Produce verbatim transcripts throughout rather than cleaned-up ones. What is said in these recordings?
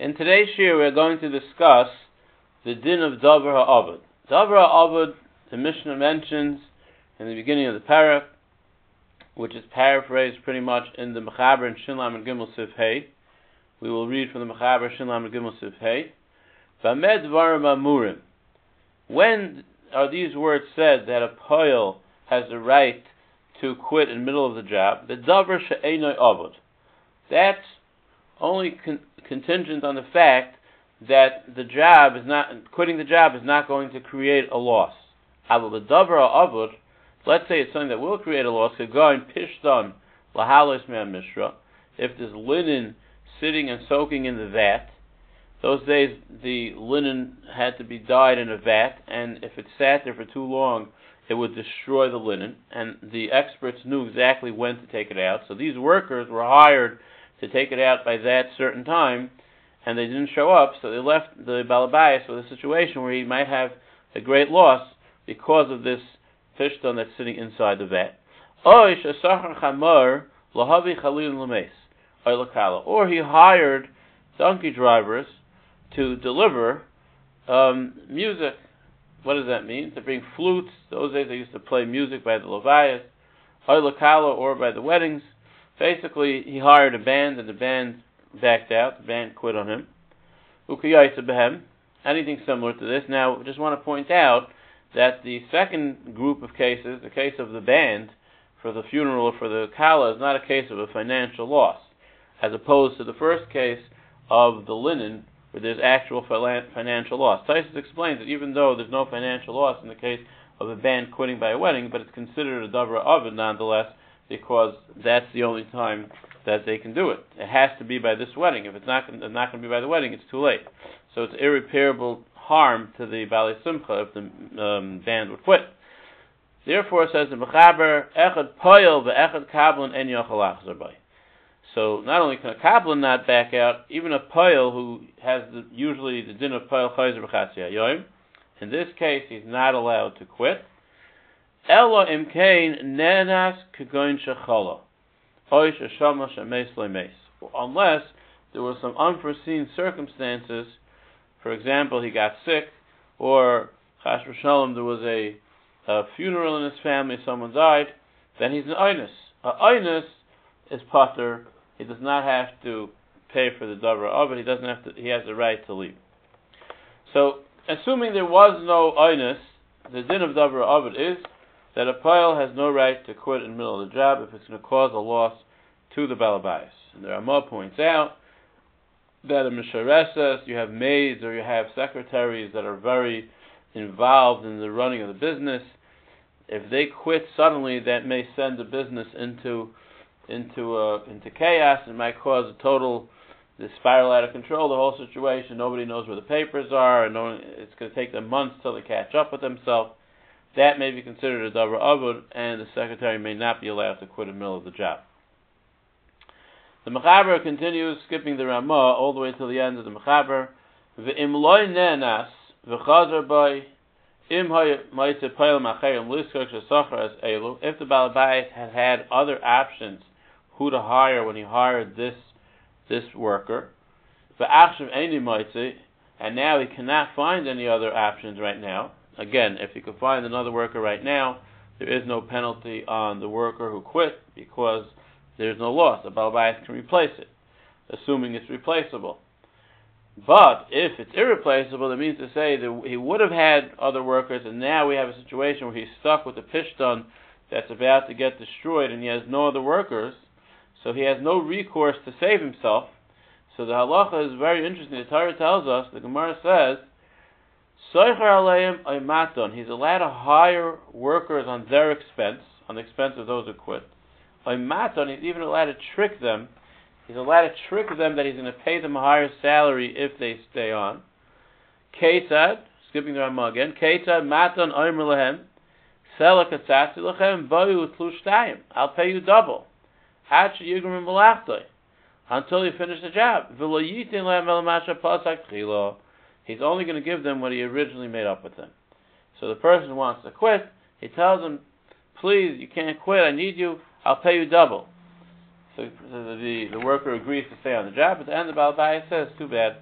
In today's shiur, we're going to discuss the din of Dabrah Abud. Dabrah Abud, the Mishnah mentions in the beginning of the parah, which is paraphrased pretty much in the Mechaber and Shinlam and Gimlosif Hay. We will read from the Mechaber, Shinlam and Gimlosif Hay. Vamed Varim Amurim. When are these words said that a Poyl has the right to quit in the middle of the job? The Dvar She'eino Avud. That's only con- contingent on the fact that the job is not quitting the job is not going to create a loss. Avul the Dabrah Abud, let's say it's something that will create a loss, could go in pishtan, l'halis meh am mishra. If there's linen sitting and soaking in the vat, those days the linen had to be dyed in a vat, and if it sat there for too long, it would destroy the linen, and the experts knew exactly when to take it out. So these workers were hired to take it out by that certain time, and they didn't show up, so they left the balabayas with a situation where he might have a great loss because of this pishtan that's sitting inside the vat. Or he hired donkey drivers to deliver um, music. What does that mean? To bring flutes. Those days they used to play music by the levayas, or by the weddings. Basically, he hired a band, and the band backed out. The band quit on him. Anything similar to this. Now, I just want to point out that the second group of cases, the case of the band for the funeral or for the kala, is not a case of a financial loss, as opposed to the first case of the linen, where there's actual financial loss. Tysus explains that even though there's no financial loss in the case of a band quitting by a wedding, but it's considered a Dabrah Abud nonetheless, because that's the only time that they can do it. It has to be by this wedding. If it's not, it's not going to be by the wedding, it's too late. So it's irreparable harm to the Bali simcha if the um, band would quit. Therefore, it says in Bechaber, Echad Poyl ve'echad kablan en yochal achzor bay. So not only can a kablan not back out, even a Poyl who has the, usually the din of Poyl chayzer b'chatzi hayoyim, in this case he's not allowed to quit. Elo imkein nenas kegoin shechala, oy sheshama shemeis lemeis. Unless there were some unforeseen circumstances, for example, he got sick, or chash v'shalom there was a, a funeral in his family, someone died, then he's an einus. A einus is pater. He does not have to pay for the Dabrah Abud. He doesn't have to. He has the right to leave. So, assuming there was no einus, the din of Dabrah Abud is that a Poyl has no right to quit in the middle of the job if it's going to cause a loss to the balabayas. And the Rambam points out that in mishareses you have maids or you have secretaries that are very involved in the running of the business. If they quit suddenly, that may send the business into into uh, into chaos and might cause a total the spiral out of control, the whole situation. Nobody knows where the papers are, and no one, it's going to take them months till they catch up with themselves. That may be considered a Dabrah Abud, and the secretary may not be allowed to quit in the middle of the job. The Mechaber continues, skipping the Ramah all the way till the end of the Mechaber. V'im loy nenas v'chazer bay im ha'yitze payil ma'chayim liskar shesachar as elu. If the balabayas had had other options who to hire when he hired this this worker, and now he cannot find any other options right now. Again, if he could find another worker right now, there is no penalty on the worker who quit because there's no loss. The balabayas can replace it, assuming it's replaceable. But if it's irreplaceable, that means to say that he would have had other workers, and now we have a situation where he's stuck with a pishtan that's about to get destroyed, and he has no other workers. So he has no recourse to save himself. So the halacha is very interesting. The Torah tells us, the Gemara says, he's allowed to hire workers on their expense, on the expense of those who quit. He's even allowed to trick them. He's allowed to trick them that he's going to pay them a higher salary if they stay on. Kesad, skipping the Rambam again, Kesad matan omer lehem, selach atzatzi lechem, boyu tlushtayim, I'll pay you double. Until you finish the job. He's only going to give them what he originally made up with them. So the person wants to quit. He tells them, please, you can't quit. I need you. I'll pay you double. So, so the, the worker agrees to stay on the job. At the end, the balabayas says, too bad,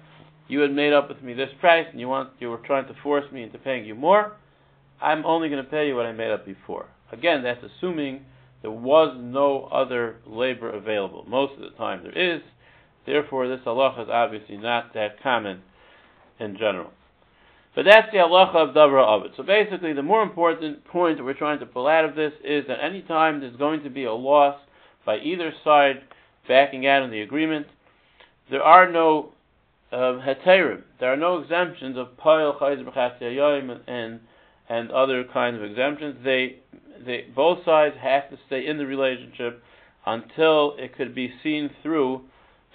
you had made up with me this price, and you want you were trying to force me into paying you more. I'm only going to pay you what I made up before. Again, that's assuming there was no other labor available. Most of the time there is. Therefore, this halacha is obviously not that common in general. But that's the halacha of Dabrah Abud. So basically, the more important point that we're trying to pull out of this is that any time there's going to be a loss by either side backing out of the agreement, there are no uh, heterim, there are no exemptions of Poyl, Chayz, B'chatzi Hayoyim, and and other kinds of exemptions. They, they both sides have to stay in the relationship until it could be seen through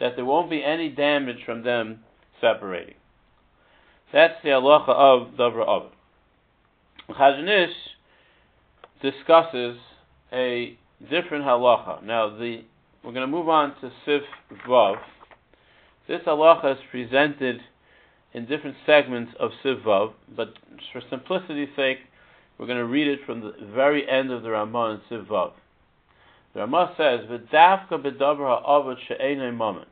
that there won't be any damage from them separating. That's the halacha of Dabrah Abud. Chazon Ish discusses a different halacha. Now, the we're going to move on to Sif Vav. This halacha is presented in different segments of Sif Vav, but for simplicity's sake, we're going to read it from the very end of the Rambam in Sif Vav. The Rambam says, "V'dafka b'dabrah avur she'eino mammon."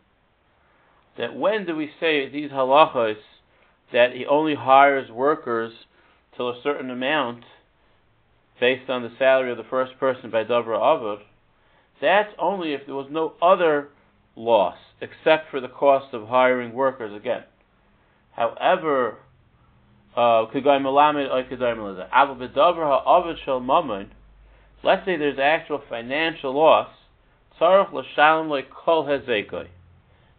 That when do we say these halachos that he only hires workers till a certain amount, based on the salary of the first person by dabrah avur? That's only if there was no other loss except for the cost of hiring workers again. However, uh, let's say there's actual financial loss.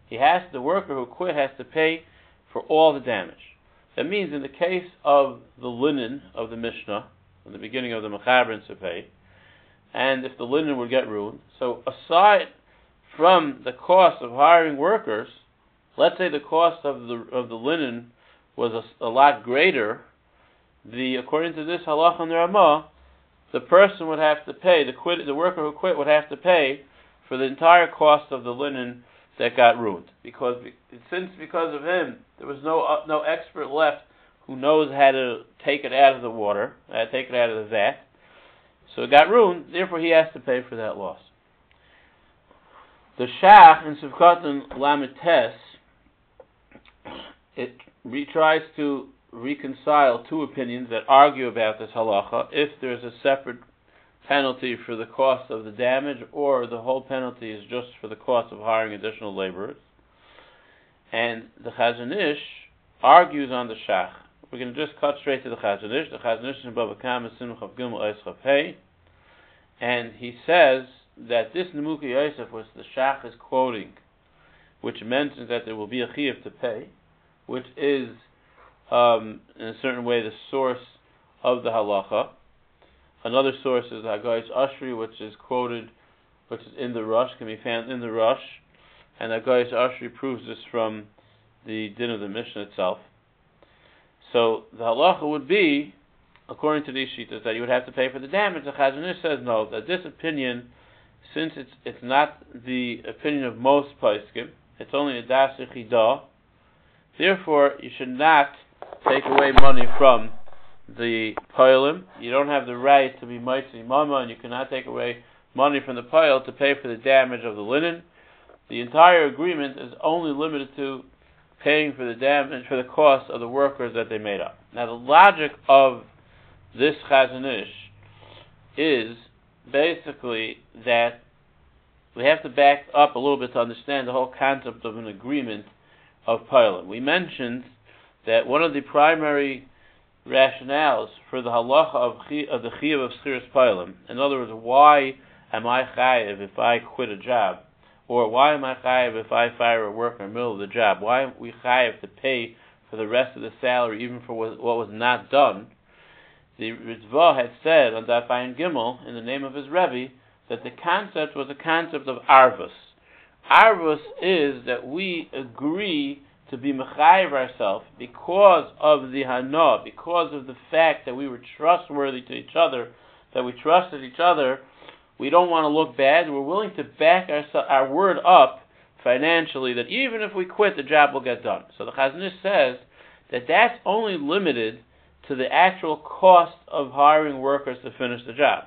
He has the worker who quit has to pay for all the damage. That means, in the case of the linen of the Mishnah, in the beginning of the Mechaber and Sif Vav, and if the linen would get ruined, so aside from the cost of hiring workers, let's say the cost of the of the linen was a, a lot greater. The according to this halacha in the Rambam, the person would have to pay the quit the worker who quit would have to pay for the entire cost of the linen that got ruined, because since because of him there was no uh, no expert left who knows how to take it out of the water, how to take it out of the vat, so it got ruined. Therefore, he has to pay for that loss. The Shach in Sivkatan Lamites, it re- tries to reconcile two opinions that argue about this halacha, if there's a separate penalty for the cost of the damage, or the whole penalty is just for the cost of hiring additional laborers. And the Chazon Ish argues on the Shach. We're going to just cut straight to the Chazon Ish. The Chazon Ish is in Bava Simcha Gimlosif Hay, and he says that this Nemuki Yosef, which the Shach is quoting, which mentions that there will be a chiv to pay, which is, um, in a certain way, the source of the halacha. Another source is Haggai's Ashri, which is quoted, which is in the Rosh, can be found in the Rosh, and Haggai's Ashri proves this from the din of the Mishnah itself. So the halacha would be, according to these shittas, that you would have to pay for the damage. The Chazon Ish says no, that this opinion, since it's it's not the opinion of most poskim, it's only a dasir chidah. Therefore, you should not take away money from the poylim. You don't have the right to be mitzi mama, and you cannot take away money from the poyl to pay for the damage of the linen. The entire agreement is only limited to paying for the damage, for the cost of the workers that they made up. Now, the logic of this Chazon Ish is basically that we have to back up a little bit to understand the whole concept of an agreement of poylim. We mentioned that one of the primary rationales for the halacha of, of the chiv of schiras poylim, in other words, why am I chayiv if I quit a job, or why am I chayiv if I fire a worker in the middle of the job, why am we chayiv to pay for the rest of the salary even for what, what was not done? The Ritva had said on Daf Ayin Gimel, in the name of his Rebbe, that the concept was a concept of arvus. Arvus is that we agree to be mechayev ourselves because of the hana, because of the fact that we were trustworthy to each other, that we trusted each other. We don't want to look bad. We're willing to back our, our word up financially, that even if we quit, the job will get done. So the Chazon Ish says that that's only limited to the actual cost of hiring workers to finish the job.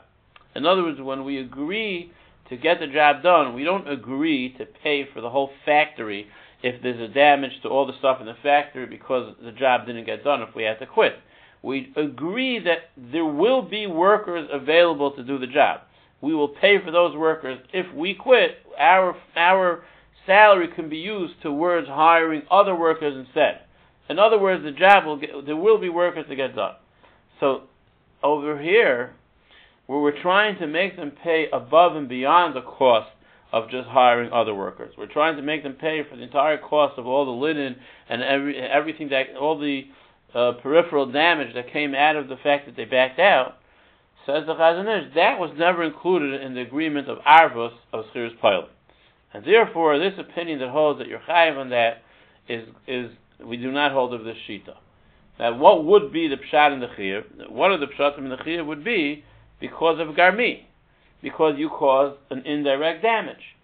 In other words, when we agree to get the job done, we don't agree to pay for the whole factory if there's a damage to all the stuff in the factory because the job didn't get done if we had to quit. We agree that there will be workers available to do the job. We will pay for those workers if we quit. Our our salary can be used towards hiring other workers instead. In other words, the job will get, there will be workers to get done. So over here, where we're trying to make them pay above and beyond the cost of just hiring other workers, we're trying to make them pay for the entire cost of all the linen and every everything that all the uh, peripheral damage that came out of the fact that they backed out. Says the Chazon Ish, that was never included in the agreement of arvus of Chir's Poyl. And therefore, this opinion that holds that you're chayiv on that is is we do not hold of this shita. Now, what would be the pshat in the Chir? One of the pshatim in the Chir would be because of garmi, because you caused an indirect damage,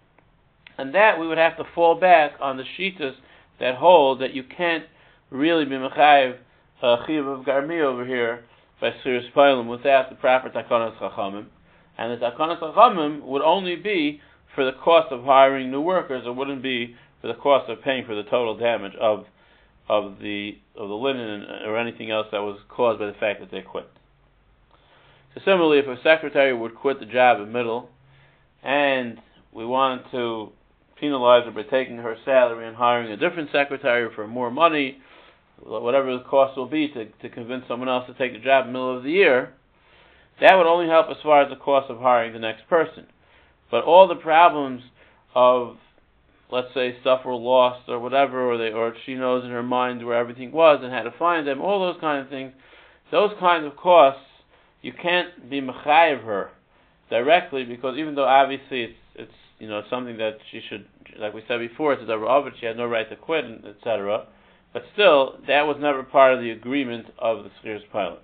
and that we would have to fall back on the shitas that hold that you can't really be mechayiv uh, chiv of garmi over here by Chir's Poyl without the proper Takanos Chachamim, and the Takanos Chachamim would only be for the cost of hiring new workers. It wouldn't be for the cost of paying for the total damage of of the of the linen or anything else that was caused by the fact that they quit. So similarly, if a secretary would quit the job in the middle, and we wanted to penalize her by taking her salary and hiring a different secretary for more money, whatever the cost will be to, to convince someone else to take the job in the middle of the year, that would only help as far as the cost of hiring the next person. But all the problems of, let's say, stuff were lost or whatever, or they, or she knows in her mind where everything was and how to find them, all those kind of things, those kinds of costs, you can't be mechayiv her directly, because even though obviously it's, it's you know, something that she should, like we said before, it's a Dabrah Abud, she had no right to quit, et cetera, but still, that was never part of the agreement of the Chir's Poyl.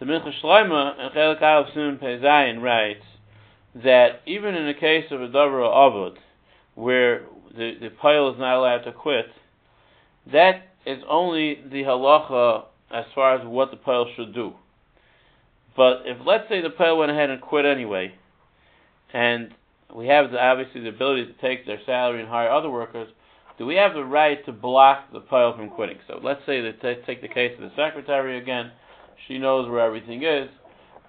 The Mincha Shloima and Chelik Aleph Siman Pei Zayin writes that even in the case of a Dabrah Abud, where the, the Poyl is not allowed to quit, that is only the halacha as far as what the Poyl should do. But if, let's say, the Poyl went ahead and quit anyway, and we have the, obviously the ability to take their salary and hire other workers, do we have the right to block the Poyl from quitting? So let's say that t- take the case of the secretary again. She knows where everything is.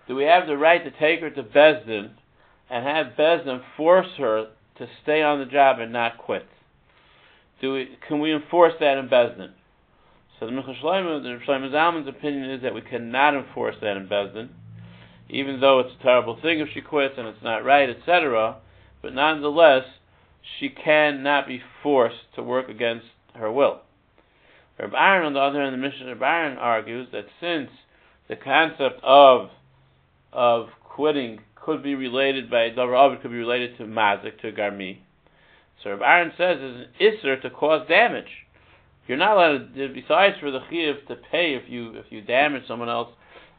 Do we have the right to take her to Besden and have Besden force her to stay on the job and not quit? Do we, can we enforce that in Besden? So the Mincha Shlomo, the Shlomo Zalman's opinion is that we cannot enforce that in Besden, even though it's a terrible thing if she quits and it's not right, et cetera. But nonetheless, she cannot be forced to work against her will. Reb Aaron, on the other hand, the Mishnah Reb Aaron argues that since the concept of of quitting could be related by Dabrah Abud, could be related to mazik, to garmi, so Reb Aaron says it's an isser to cause damage. You're not allowed to, besides for the chiv to pay if you if you damage someone else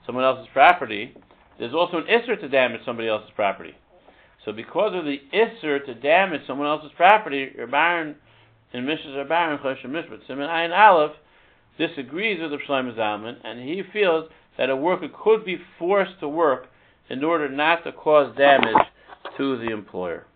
someone else's property, there's also an isser to damage somebody else's property. So because of the isser to damage someone else's property, Reb Aaron and Mishnah Reb Aaron Choshen Mishpat Siman Ayin Aleph disagrees with the Shlomo Zalman, and he feels that a worker could be forced to work in order not to cause damage to the employer.